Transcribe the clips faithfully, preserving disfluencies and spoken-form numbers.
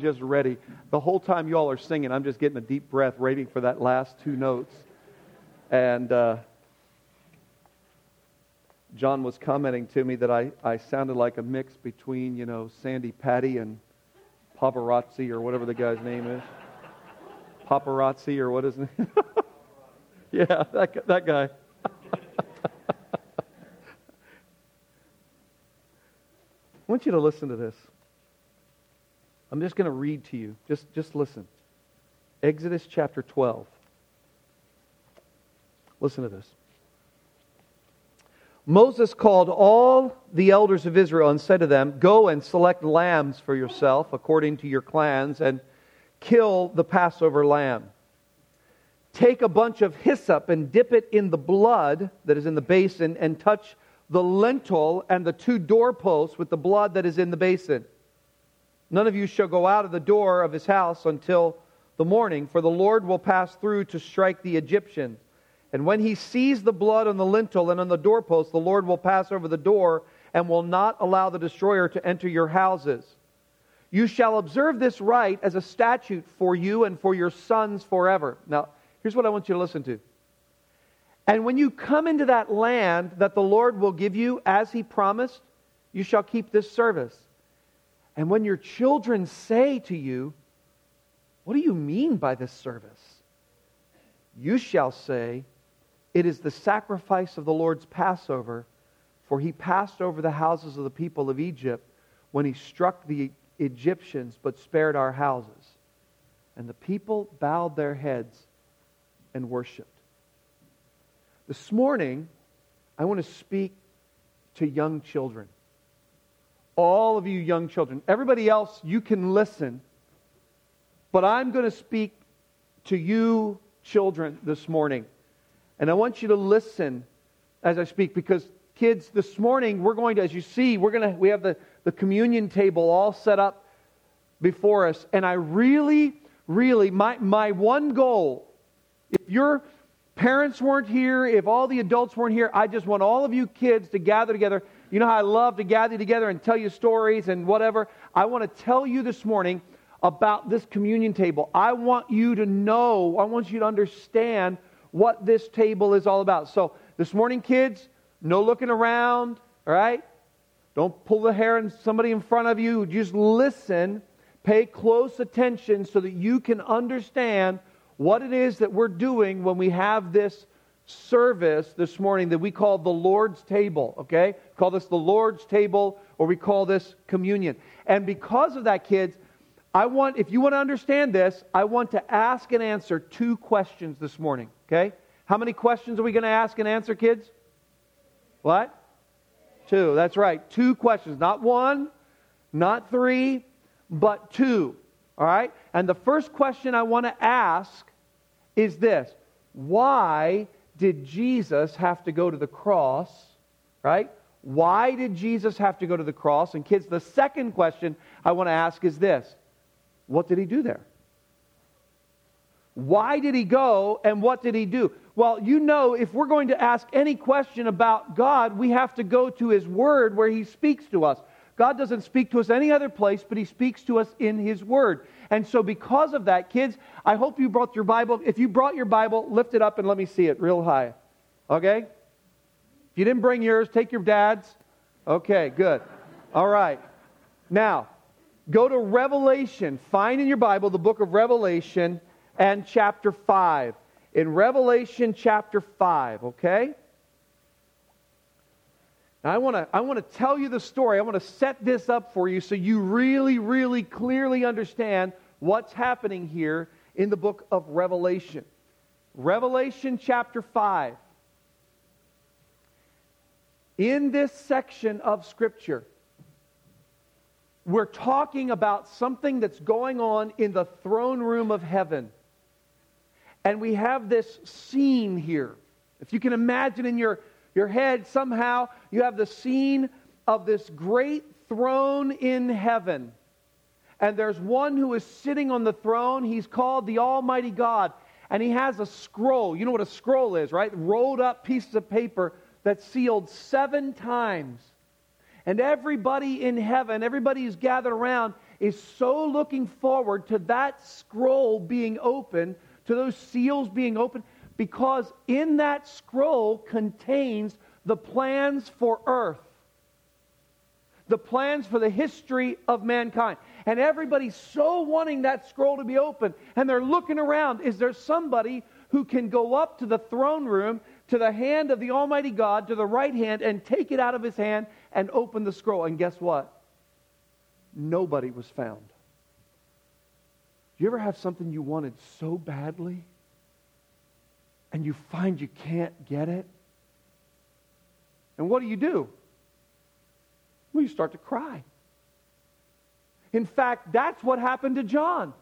Just ready. The whole time y'all are singing, I'm just getting a deep breath, waiting for that last two notes. And uh, John was commenting to me that I, I sounded like a mix between, you know, Sandy Patty and Paparazzi or whatever the guy's name is. Paparazzi or what is it? Yeah, that, that guy. I want you to listen to this. I'm just going to read to you. Just, just listen. Exodus chapter twelve. Listen to this. Moses called all the elders of Israel and said to them, "Go and select lambs for yourself according to your clans and kill the Passover lamb. Take a bunch of hyssop and dip it in the blood that is in the basin and touch the lintel and the two doorposts with the blood that is in the basin. None of you shall go out of the door of his house until the morning, for the Lord will pass through to strike the Egyptians. And when he sees the blood on the lintel and on the doorpost, the Lord will pass over the door and will not allow the destroyer to enter your houses. You shall observe this rite as a statute for you and for your sons forever." Now, here's what I want you to listen to. "And when you come into that land that the Lord will give you, as he promised, you shall keep this service. And when your children say to you, 'What do you mean by this service?' you shall say, 'It is the sacrifice of the Lord's Passover, for he passed over the houses of the people of Egypt when he struck the Egyptians but spared our houses.' And the people bowed their heads and worshipped." This morning, I want to speak to young children. All of you young children. Everybody else, you can listen. But I'm going to speak to you children this morning. And I want you to listen as I speak. Because kids, this morning, we're going to, as you see, we're going to, we have the, the communion table all set up before us. And I really, really, my, my one goal, if you're parents weren't here, if all the adults weren't here, I just want all of you kids to gather together. You know how I love to gather together and tell you stories and whatever. I want to tell you this morning about this communion table. I want you to know, I want you to understand what this table is all about. So this morning, kids, no looking around, all right? Don't pull the hair on somebody in front of you. Just listen, pay close attention so that you can understand what it is that we're doing when we have this service this morning that we call the Lord's table, okay? We call this the Lord's table, or we call this communion. And because of that, kids, I want, if you want to understand this, I want to ask and answer two questions this morning, okay? How many questions are we going to ask and answer, kids? What? Two, that's right. Two questions. Not one, not three, but two, all right? And the first question I want to ask is this. Why did Jesus have to go to the cross, right? Why did Jesus have to go to the cross? And kids, the second question I want to ask is this. What did he do there? Why did he go and what did he do? Well, you know, if we're going to ask any question about God, we have to go to his word where he speaks to us. God doesn't speak to us any other place, but he speaks to us in his word. And so because of that, kids, I hope you brought your Bible. If you brought your Bible, lift it up and let me see it real high. Okay? If you didn't bring yours, take your dad's. Okay, good. All right. Now, go to Revelation. Find in your Bible the book of Revelation and chapter five. In Revelation chapter five, okay? Now, I want to I want to tell you the story. I want to set this up for you so you really, really clearly understand what's happening here in the book of Revelation. Revelation chapter five. In this section of Scripture, we're talking about something that's going on in the throne room of heaven. And we have this scene here. If you can imagine in your your head, somehow you have the scene of this great throne in heaven. And there's one who is sitting on the throne. He's called the Almighty God. And he has a scroll. You know what a scroll is, right? Rolled up pieces of paper that's sealed seven times. And everybody in heaven, everybody who's gathered around, is so looking forward to that scroll being opened, to those seals being opened, because in that scroll contains the plans for earth, the plans for the history of mankind. And everybody's so wanting that scroll to be open, and they're looking around. Is there somebody who can go up to the throne room, to the hand of the Almighty God, to the right hand, and take it out of his hand and open the scroll? And guess what? Nobody was found. Do you ever have something you wanted so badly, and you find you can't get it? And what do you do? Well, you start to cry. In fact, that's what happened to John.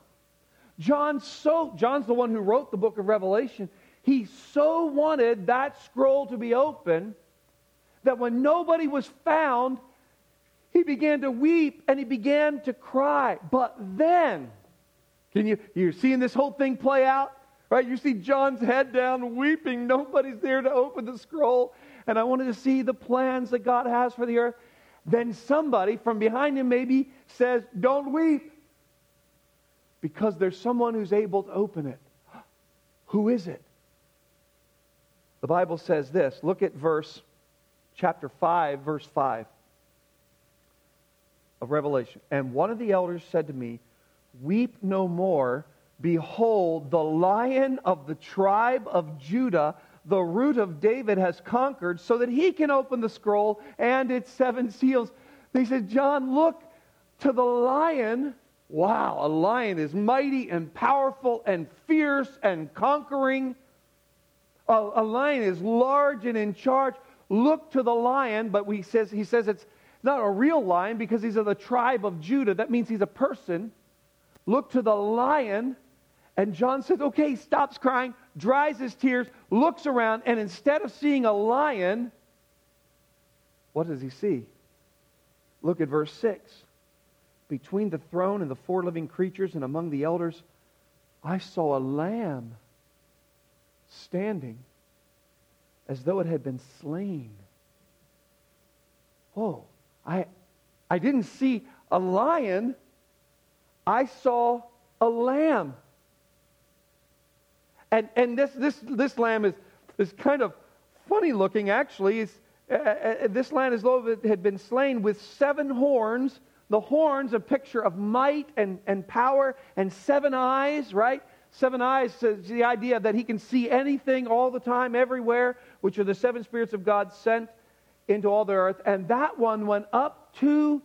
John so, John's the one who wrote the book of Revelation. He so wanted that scroll to be open that when nobody was found, he began to weep and he began to cry. But then, can you, you're seeing this whole thing play out, right? You see John's head down weeping. Nobody's there to open the scroll. And I wanted to see the plans that God has for the earth. Then somebody from behind him maybe says, "Don't weep," because there's someone who's able to open it. Who is it? The Bible says this. Look at verse, chapter five, verse five of Revelation. "And one of the elders said to me, 'Weep no more. Behold, the Lion of the tribe of Judah, the root of David, has conquered so that he can open the scroll and its seven seals.'" They said, "John, look to the Lion." Wow, a lion is mighty and powerful and fierce and conquering. A, a lion is large and in charge. Look to the Lion, but we says, he says it's not a real lion because he's of the tribe of Judah. That means he's a person. Look to the Lion. And John says, okay, he stops crying, dries his tears, looks around, and instead of seeing a lion, what does he see? Look at verse six. "Between the throne and the four living creatures and among the elders, I saw a lamb standing as though it had been slain." Whoa, I, I didn't see a lion. I saw a lamb. And and this this this lamb is, is kind of funny looking, actually. It's, uh, uh, this lamb as though it had been slain with seven horns. The horns, a picture of might and, and power, and seven eyes, right? Seven eyes is the idea that he can see anything all the time, everywhere, which are the seven spirits of God sent into all the earth. And that one went up to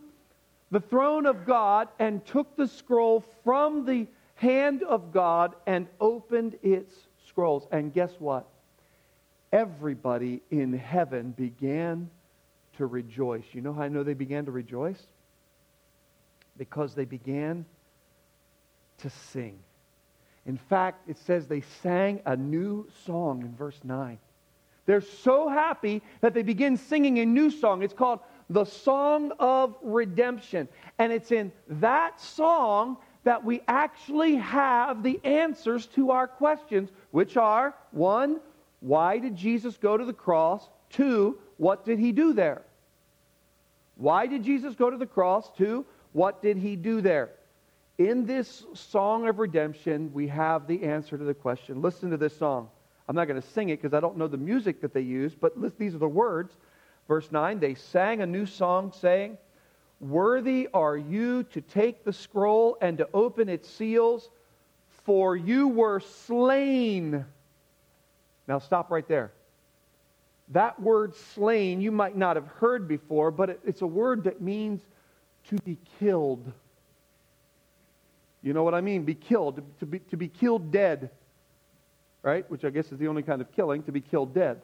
the throne of God and took the scroll from the hand of God and opened its scrolls. And guess what? Everybody in heaven began to rejoice. You know how I know they began to rejoice? Because they began to sing. In fact, it says they sang a new song in verse nine. They're so happy that they begin singing a new song. It's called the Song of Redemption. And it's in that song that we actually have the answers to our questions, which are, one, why did Jesus go to the cross? Two, what did he do there? Why did Jesus go to the cross? Two, what did he do there? In this Song of Redemption, we have the answer to the question. Listen to this song. I'm not going to sing it because I don't know the music that they used, but these are the words. Verse nine, "They sang a new song, saying, 'Worthy are you to take the scroll and to open its seals, for you were slain.'" Now stop right there. That word slain you might not have heard before, but it, it's a word that means to be killed. You know what I mean? Be killed. To be, to be killed dead. Right? Which I guess is the only kind of killing, to be killed dead.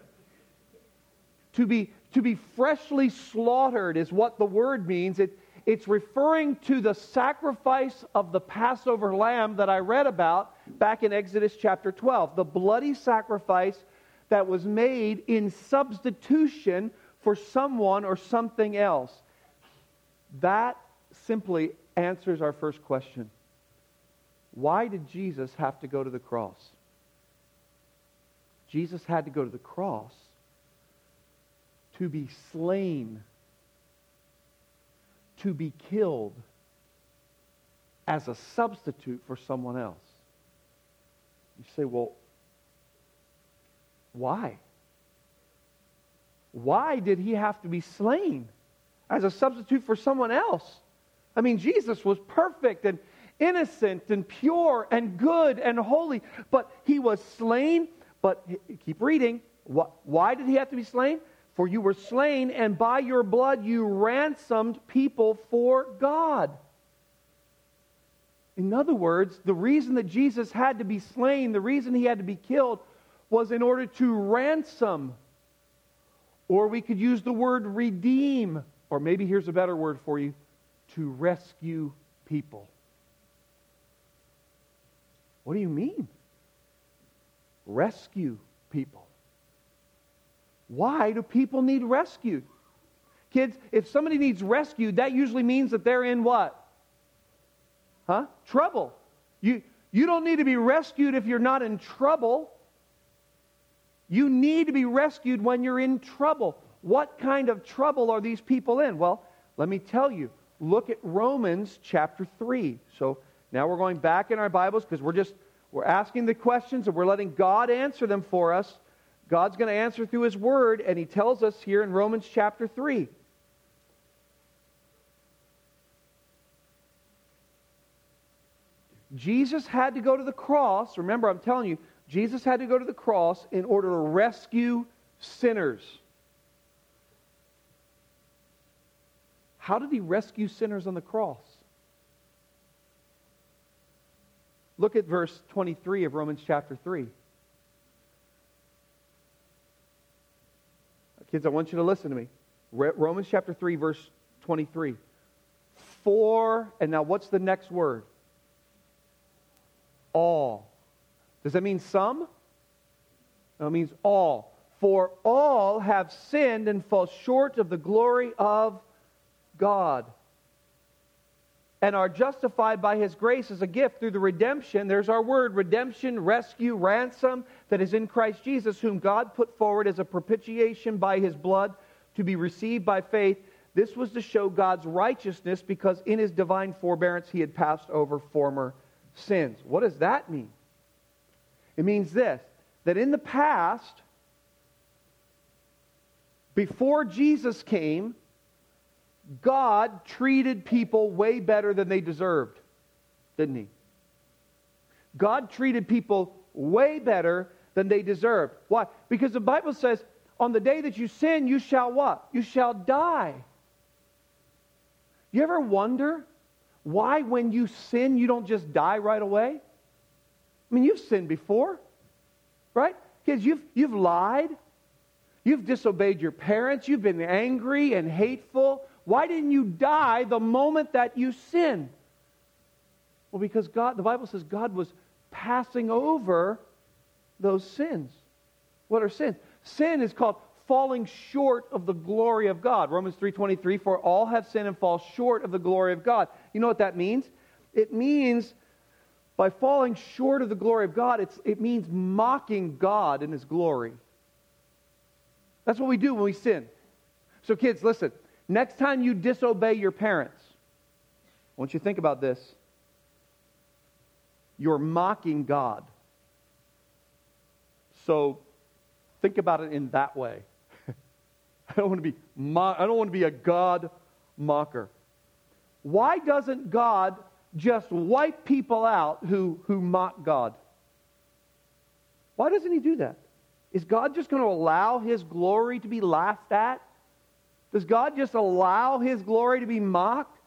To be To be freshly slaughtered is what the word means. It, it's referring to the sacrifice of the Passover lamb that I read about back in Exodus chapter twelve. The bloody sacrifice that was made in substitution for someone or something else. That simply answers our first question. Why did Jesus have to go to the cross? Jesus had to go to the cross to be slain, to be killed, as a substitute for someone else. You say, well, why? Why did he have to be slain as a substitute for someone else? I mean, Jesus was perfect and innocent and pure and good and holy, but he was slain. But keep reading. Why did he have to be slain? For you were slain, and by your blood you ransomed people for God. In other words, the reason that Jesus had to be slain, the reason he had to be killed, was in order to ransom. Or we could use the word redeem. Or maybe here's a better word for you, to rescue people. What do you mean? Rescue people. Why do people need rescued? Kids, if somebody needs rescued, that usually means that they're in what? Huh? Trouble. You, you don't need to be rescued if you're not in trouble. You need to be rescued when you're in trouble. What kind of trouble are these people in? Well, let me tell you. Look at Romans chapter three. So now we're going back in our Bibles because we're just, we're asking the questions and we're letting God answer them for us. God's going to answer through His Word, and He tells us here in Romans chapter three. Jesus had to go to the cross. Remember, I'm telling you, Jesus had to go to the cross in order to rescue sinners. How did He rescue sinners on the cross? Look at verse twenty-three of Romans chapter three. Kids, I want you to listen to me. Romans chapter three, verse twenty-three. For, and now what's the next word? All. Does that mean some? No, it means all. For all have sinned and fall short of the glory of God, and are justified by His grace as a gift through the redemption. There's our word, redemption, rescue, ransom, that is in Christ Jesus, whom God put forward as a propitiation by His blood to be received by faith. This was to show God's righteousness because in His divine forbearance He had passed over former sins. What does that mean? It means this, that in the past, before Jesus came, God treated people way better than they deserved, didn't He? God treated people way better than they deserved. Why? Because the Bible says, on the day that you sin, you shall what? You shall die. You ever wonder why when you sin, you don't just die right away? I mean, you've sinned before, right? Kids, you've, you've lied. You've disobeyed your parents. You've been angry and hateful. Why didn't you die the moment that you sinned? Well, because God, the Bible says God was passing over those sins. What are sins? Sin is called falling short of the glory of God. Romans three twenty-three, for all have sinned and fall short of the glory of God. You know what that means? It means by falling short of the glory of God, it's, it means mocking God in His glory. That's what we do when we sin. So kids, listen. Next time you disobey your parents, I want you to think about this. You're mocking God. So think about it in that way. I don't want to be mo- I don't want to be a God mocker. Why doesn't God just wipe people out who, who mock God? Why doesn't He do that? Is God just going to allow His glory to be laughed at? Does God just allow His glory to be mocked?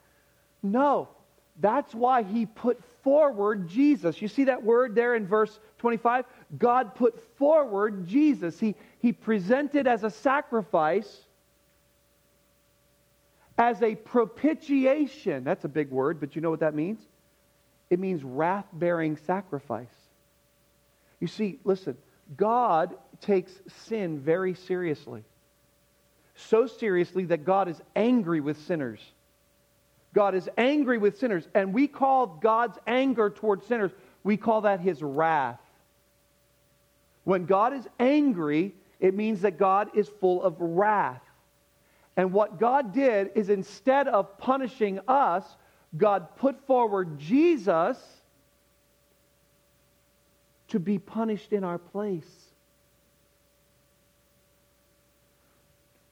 No. That's why He put forward Jesus. You see that word there in verse twenty-five? God put forward Jesus. He, he presented as a sacrifice, as a propitiation. That's a big word, but you know what that means? It means wrath-bearing sacrifice. You see, listen, God takes sin very seriously. So seriously that God is angry with sinners. God is angry with sinners. And we call God's anger towards sinners, we call that His wrath. When God is angry, it means that God is full of wrath. And what God did is instead of punishing us, God put forward Jesus to be punished in our place.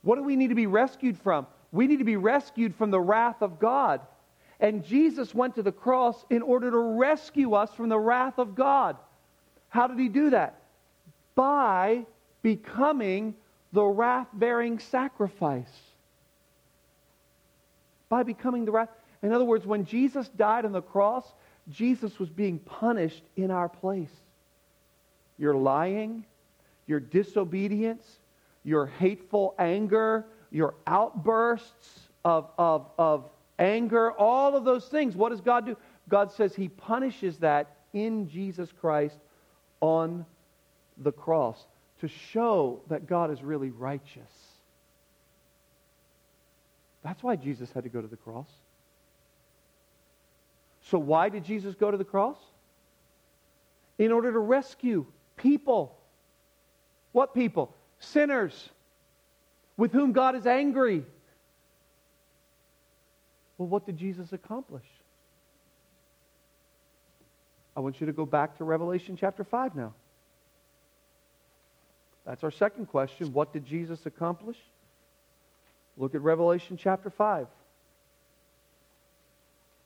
What do we need to be rescued from? We need to be rescued from the wrath of God. And Jesus went to the cross in order to rescue us from the wrath of God. How did he do that? By becoming the wrath-bearing sacrifice. By becoming the wrath. In other words, when Jesus died on the cross, Jesus was being punished in our place. Your lying, your disobedience, your hateful anger, your outbursts of, of, of anger, all of those things. What does God do? God says he punishes that in Jesus Christ on the cross to show that God is really righteous. That's why Jesus had to go to the cross. So why did Jesus go to the cross? In order to rescue people. What people? Sinners with whom God is angry. Well, what did Jesus accomplish? I want you to go back to Revelation chapter five now. That's our second question. What did Jesus accomplish? Look at Revelation chapter five.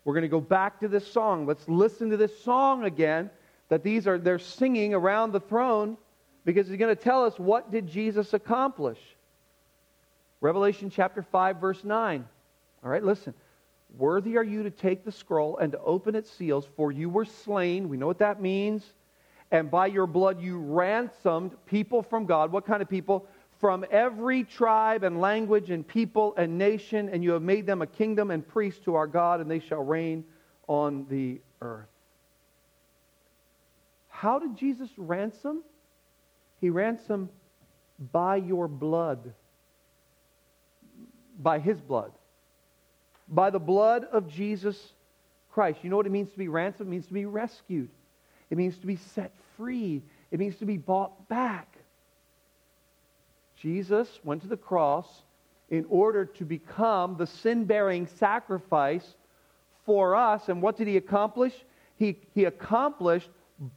We're going to go back to this song. Let's listen to this song again that these are they're singing around the throne. Because he's going to tell us, what did Jesus accomplish? Revelation chapter five, verse nine. All right, listen. Worthy are you to take the scroll and to open its seals, for you were slain. We know what that means. And by your blood you ransomed people from God. What kind of people? From every tribe and language and people and nation. And you have made them a kingdom and priests to our God, and they shall reign on the earth. How did Jesus ransom? He ransomed by your blood, by his blood, by the blood of Jesus Christ. You know what it means to be ransomed? It means to be rescued. It means to be set free. It means to be bought back. Jesus went to the cross in order to become the sin-bearing sacrifice for us. And what did he accomplish? He, he accomplished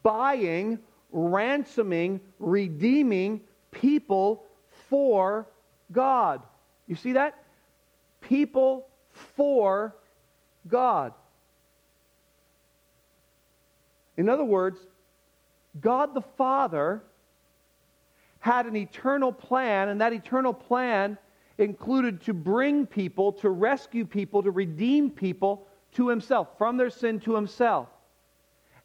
buying, ransoming, redeeming people for God. You see that? People for God. In other words, God the Father had an eternal plan, and that eternal plan included to bring people, to rescue people, to redeem people to himself, from their sin to himself.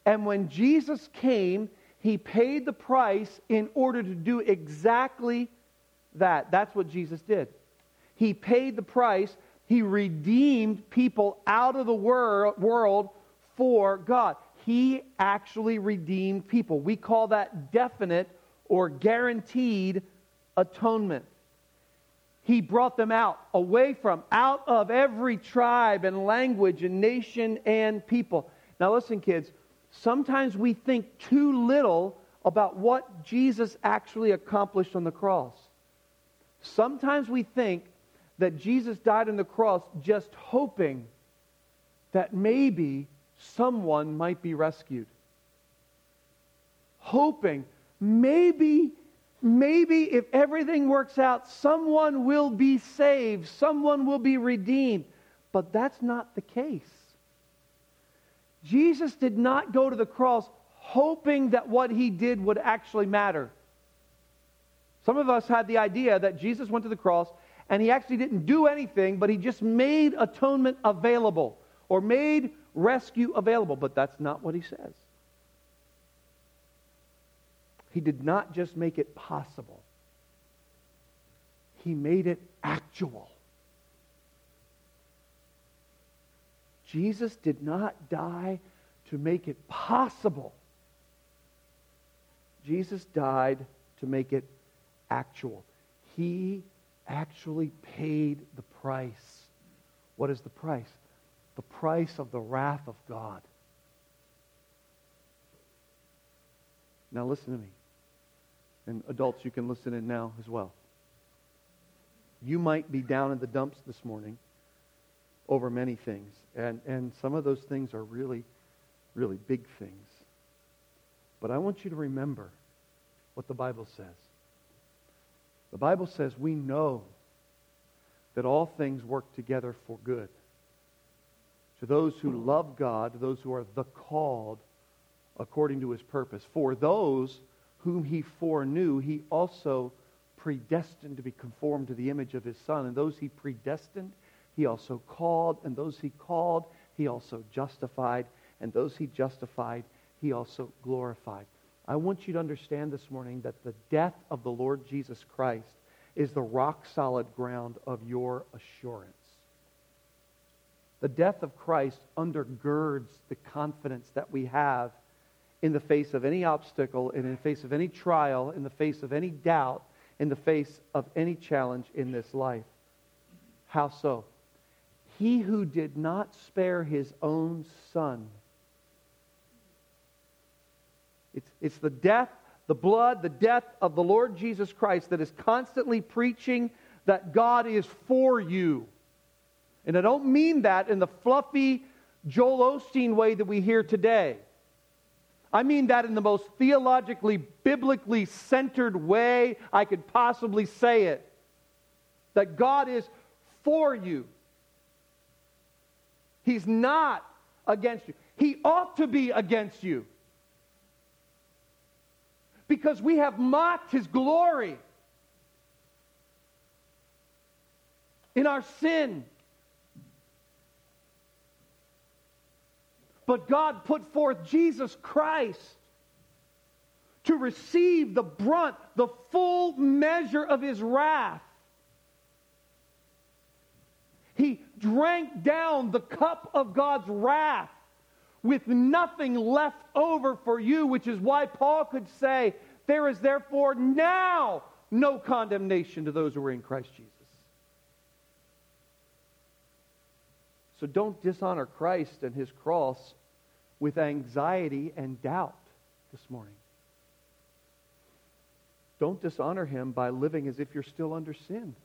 And when Jesus came, he paid the price in order to do exactly that. That's what Jesus did. He paid the price. He redeemed people out of the wor- world for God. He actually redeemed people. We call that definite or guaranteed atonement. He brought them out, away from, out of every tribe and language and nation and people. Now listen, kids. Sometimes we think too little about what Jesus actually accomplished on the cross. Sometimes we think that Jesus died on the cross just hoping that maybe someone might be rescued. Hoping, maybe, maybe if everything works out, someone will be saved, someone will be redeemed. But that's not the case. Jesus did not go to the cross hoping that what he did would actually matter. Some of us had the idea that Jesus went to the cross and he actually didn't do anything, but he just made atonement available or made rescue available. But that's not what he says. He did not just make it possible. He made it actual. Jesus did not die to make it possible. Jesus died to make it actual. He actually paid the price. What is the price? The price of the wrath of God. Now listen to me. And adults, you can listen in now as well. You might be down in the dumps this morning. over many things. And, and some of those things are really, really big things. But I want you to remember what the Bible says. The Bible says we know that all things work together for good to those who love God, to those who are the called according to His purpose. For those whom He foreknew, He also predestined to be conformed to the image of His Son. And those He predestined, He also called. And those He called, He also justified. And those He justified, He also glorified. I want you to understand this morning that the death of the Lord Jesus Christ is the rock-solid ground of your assurance. The death of Christ undergirds the confidence that we have in the face of any obstacle, and in the face of any trial, in the face of any doubt, in the face of any challenge in this life. How so? He who did not spare His own Son. It's, it's the death, the blood, the death of the Lord Jesus Christ that is constantly preaching that God is for you. And I don't mean that in the fluffy Joel Osteen way that we hear today. I mean that in the most theologically, biblically centered way I could possibly say it. That God is for you. He's not against you. He ought to be against you. Because we have mocked His glory in our sin. But God put forth Jesus Christ to receive the brunt, the full measure of His wrath. He drank down the cup of God's wrath with nothing left over for you, which is why Paul could say, there is therefore now no condemnation to those who are in Christ Jesus. So don't dishonor Christ and His cross with anxiety and doubt this morning. Don't dishonor Him by living as if you're still under sin.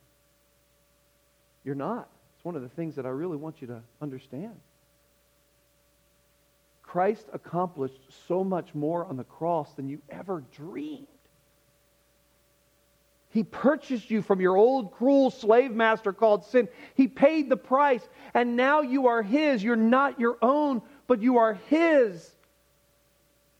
You're not. It's one of the things that I really want you to understand. Christ accomplished so much more on the cross than you ever dreamed. He purchased you from your old cruel slave master called sin. He paid the price, and now you are His. You're not your own, but you are His.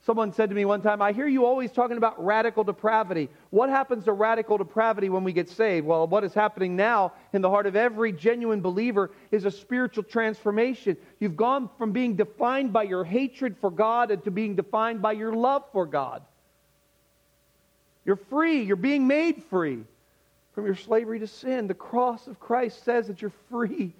Someone said to me one time, I hear you always talking about radical depravity. What happens to radical depravity when we get saved? Well, what is happening now in the heart of every genuine believer is a spiritual transformation. You've gone from being defined by your hatred for God to being defined by your love for God. You're free. You're being made free from your slavery to sin. The cross of Christ says that you're free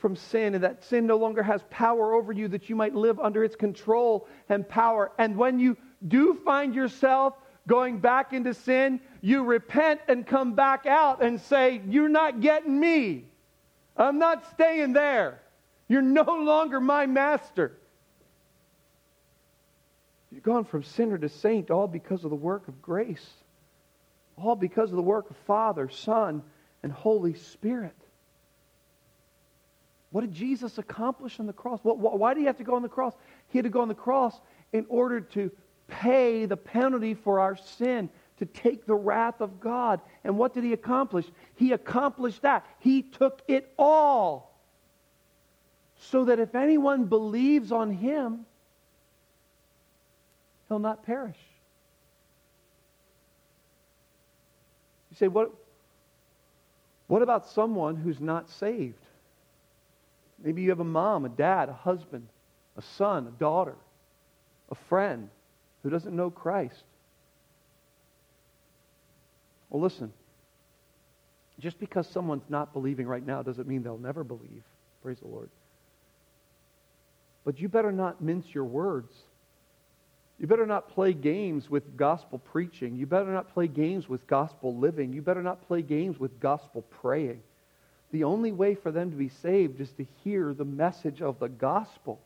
from sin, and that sin no longer has power over you, that you might live under its control and power. And when you do find yourself going back into sin, you repent and come back out and say, you're not getting me. I'm not staying there. You're no longer my master. You've gone from sinner to saint, all because of the work of grace, all because of the work of Father, Son, and Holy Spirit. What did Jesus accomplish on the cross? Why did He have to go on the cross? He had to go on the cross in order to pay the penalty for our sin, to take the wrath of God. And what did He accomplish? He accomplished that. He took it all. So that if anyone believes on Him, he'll not perish. You say, what, what about someone who's not saved? Maybe you have a mom, a dad, a husband, a son, a daughter, a friend who doesn't know Christ. Well, listen, just because someone's not believing right now doesn't mean they'll never believe. Praise the Lord. But you better not mince your words. You better not play games with gospel preaching. You better not play games with gospel living. You better not play games with gospel praying. The only way for them to be saved is to hear the message of the gospel.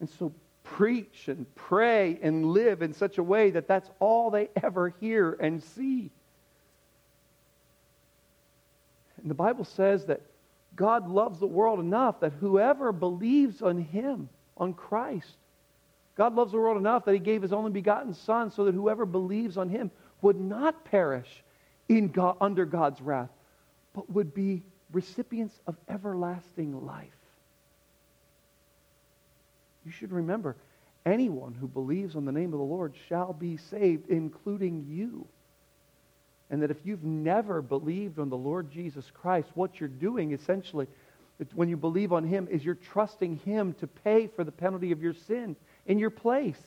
And so preach and pray and live in such a way that that's all they ever hear and see. And the Bible says that God loves the world enough that whoever believes on Him, on Christ, God loves the world enough that He gave His only begotten Son so that whoever believes on Him would not perish in God, under God's wrath, but would be recipients of everlasting life. You should remember, anyone who believes on the name of the Lord shall be saved, including you. And that if you've never believed on the Lord Jesus Christ, what you're doing essentially, when you believe on Him, is you're trusting Him to pay for the penalty of your sin in your place.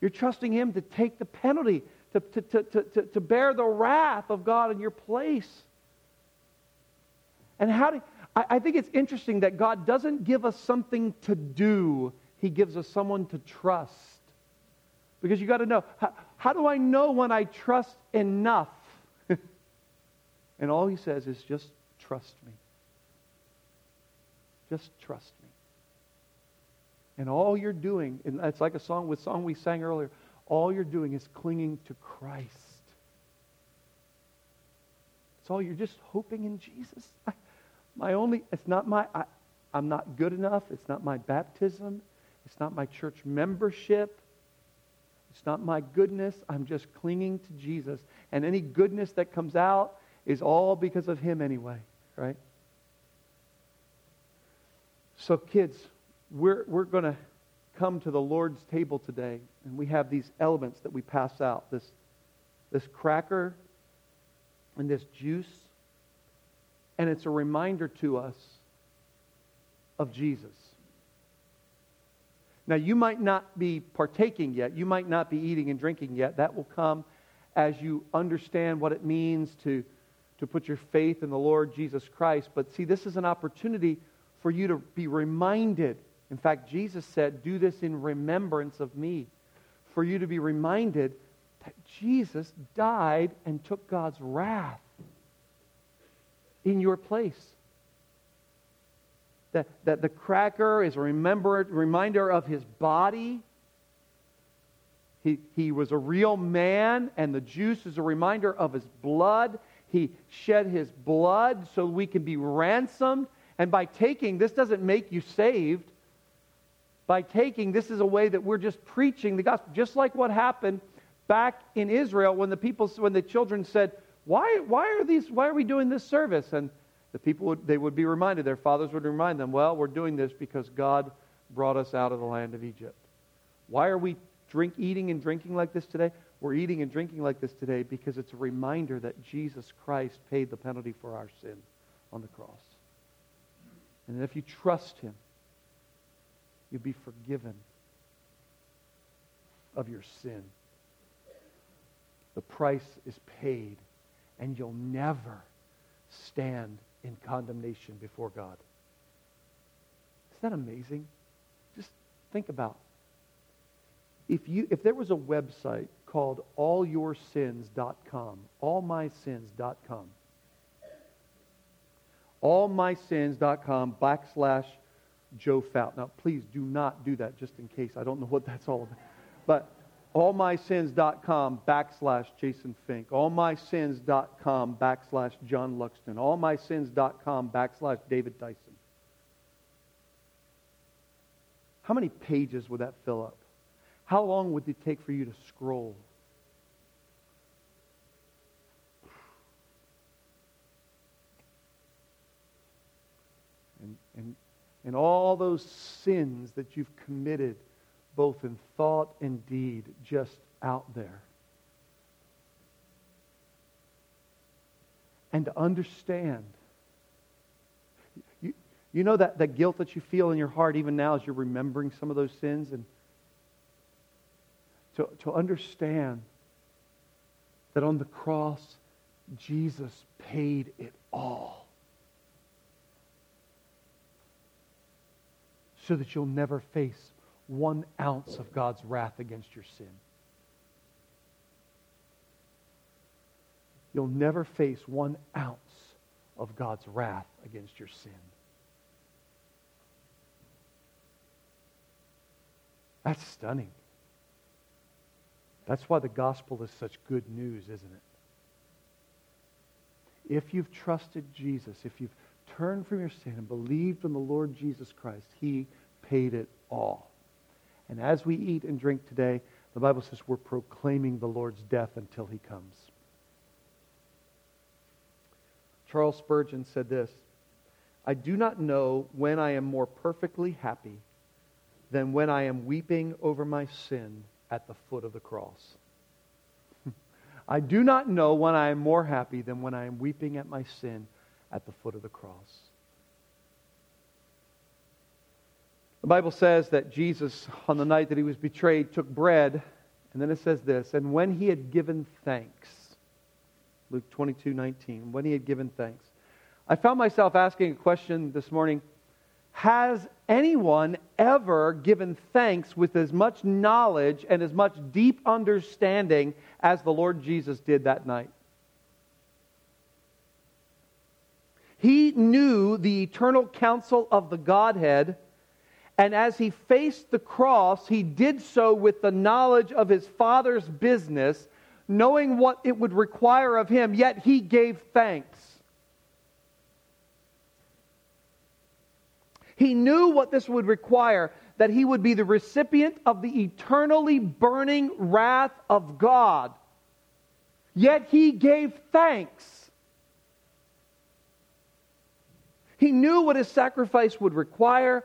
You're trusting Him to take the penalty, to, to, to, to, to bear the wrath of God in your place. And how do I, I think it's interesting that God doesn't give us something to do. He gives us someone to trust. Because you got to know, how, how do I know when I trust enough? And all He says is just trust me. Just trust me. And all you're doing, and it's like a song with song we sang earlier, all you're doing is clinging to Christ. It's all you're just hoping in Jesus. I, my only, it's not my, I, I'm not good enough. It's not my baptism. It's not my church membership. It's not my goodness. I'm just clinging to Jesus. And any goodness that comes out is all because of Him anyway, right? So kids, We're we're going to come to the Lord's table today, and we have these elements that we pass out, this this cracker and this juice, and it's a reminder to us of Jesus. Now, you might not be partaking yet. You might not be eating and drinking yet. That will come as you understand what it means to, to put your faith in the Lord Jesus Christ. But see, this is an opportunity for you to be reminded. In fact, Jesus said, do this in remembrance of me. For you to be reminded that Jesus died and took God's wrath in your place. That, that the cracker is a remember, reminder of His body. He, he was a real man, and the juice is a reminder of His blood. He shed His blood so we can be ransomed. And by taking, this doesn't make you saved. By taking, this is a way that we're just preaching the gospel. Just like what happened back in Israel when the people, when the children said, "Why, why are these? Why are we doing this service?" And the people would, they would be reminded. Their fathers would remind them, "Well, we're doing this because God brought us out of the land of Egypt. Why are we drink, eating and drinking like this today? We're eating and drinking like this today because it's a reminder that Jesus Christ paid the penalty for our sin on the cross. And if you trust Him, you'll be forgiven of your sin. The price is paid, and you'll never stand in condemnation before God." Isn't that amazing? Just think about it. If you if there was a website called all your sins dot com, all my sins dot com, all my sins dot com backslash Joe Fout. Now, please do not do that, just in case. I don't know what that's all about. But all my sins dot com backslash Jason Fink. all my sins dot com backslash John Luxton. all my sins dot com backslash David Dyson. How many pages would that fill up? How long would it take for you to scroll? And, and And all those sins that you've committed, both in thought and deed, just out there. And to understand, you, you know that, that guilt that you feel in your heart even now as you're remembering some of those sins? And to, to understand that on the cross, Jesus paid it all. So that you'll never face one ounce of God's wrath against your sin. You'll never face one ounce of God's wrath against your sin. That's stunning. That's why the gospel is such good news, isn't it? If you've trusted Jesus, if you've Turn from your sin and believe in the Lord Jesus Christ. He paid it all. And as we eat and drink today, the Bible says we're proclaiming the Lord's death until he comes. Charles Spurgeon said this, "I do not know when I am more perfectly happy than when I am weeping over my sin at the foot of the cross." I do not know when I am more happy than when I am weeping at my sin at the foot of the cross. The Bible says that Jesus, on the night that he was betrayed, took bread, and then it says this, and when he had given thanks, Luke twenty-two nineteen, when he had given thanks. I found myself asking a question this morning, has anyone ever given thanks with as much knowledge and as much deep understanding as the Lord Jesus did that night? He knew the eternal counsel of the Godhead, and as he faced the cross, he did so with the knowledge of his Father's business, knowing what it would require of him, yet he gave thanks. He knew what this would require, that he would be the recipient of the eternally burning wrath of God. Yet he gave thanks. He knew what his sacrifice would require,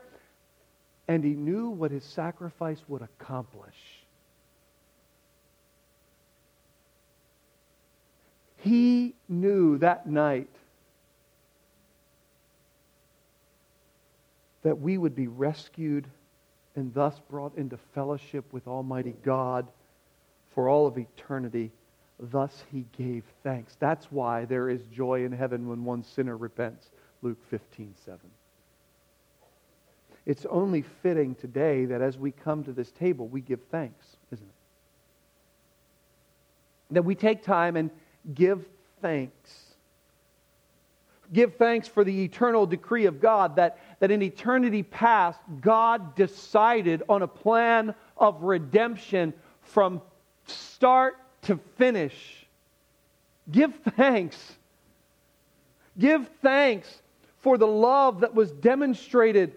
and he knew what his sacrifice would accomplish. He knew that night that we would be rescued and thus brought into fellowship with Almighty God for all of eternity. Thus he gave thanks. That's why there is joy in heaven when one sinner repents. Luke fifteen seven. It's only fitting today that as we come to this table, we give thanks, isn't it? That we take time and give thanks. Give thanks for the eternal decree of God that, that in eternity past, God decided on a plan of redemption from start to finish. Give thanks. Give thanks for the love that was demonstrated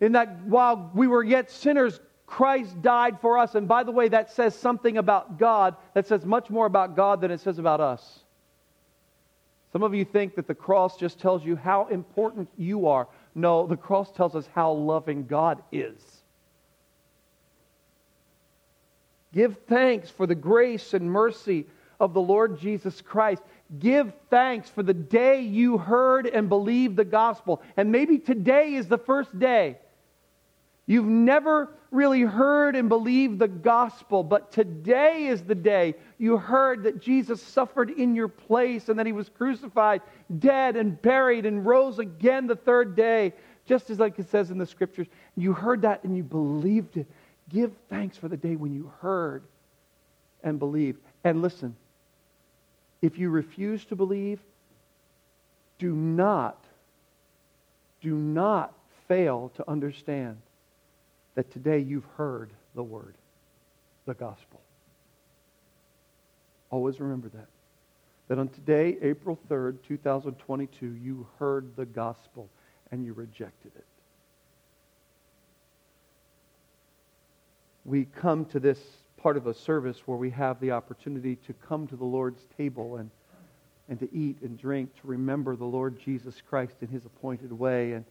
in that while we were yet sinners, Christ died for us. And by the way, that says something about God, that says much more about God than it says about us. Some of you think that the cross just tells you how important you are. No, the cross tells us how loving God is. Give thanks for the grace and mercy of the Lord Jesus Christ. Give thanks for the day you heard and believed the gospel. And maybe today is the first day. You've never really heard and believed the gospel, but today is the day you heard that Jesus suffered in your place and that he was crucified, dead and buried and rose again the third day, just as like it says in the scriptures. You heard that and you believed it. Give thanks for the day when you heard and believed. And listen, if you refuse to believe, do not, do not fail to understand that today you've heard the word, the gospel. Always remember that. That on today, April third, twenty twenty-two, you heard the gospel and you rejected it. We come to this part of a service where we have the opportunity to come to the Lord's table and, and to eat and drink, to remember the Lord Jesus Christ in his appointed way. And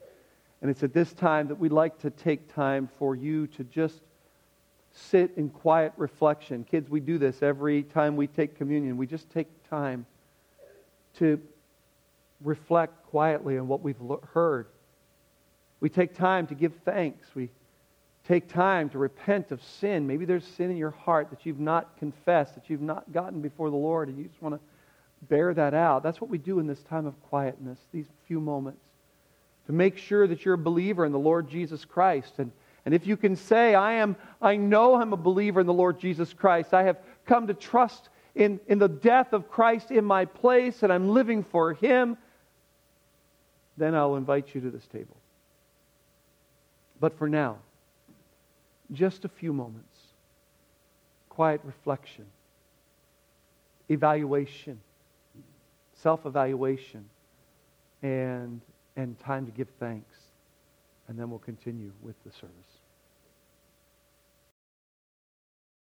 And it's at this time that we'd like to take time for you to just sit in quiet reflection. Kids, we do this every time we take communion. We just take time to reflect quietly on what we've heard. We take time to give thanks. We take time to repent of sin. Maybe there's sin in your heart that you've not confessed, that you've not gotten before the Lord, and you just want to bear that out. That's what we do in this time of quietness, these few moments, to make sure that you're a believer in the Lord Jesus Christ. And, and if you can say, I am, I know I'm a believer in the Lord Jesus Christ. I have come to trust in, in the death of Christ in my place, and I'm living for him. Then I'll invite you to this table. But for now, just a few moments. Quiet reflection. Evaluation. Self-evaluation. And and time to give thanks. And then we'll continue with the service.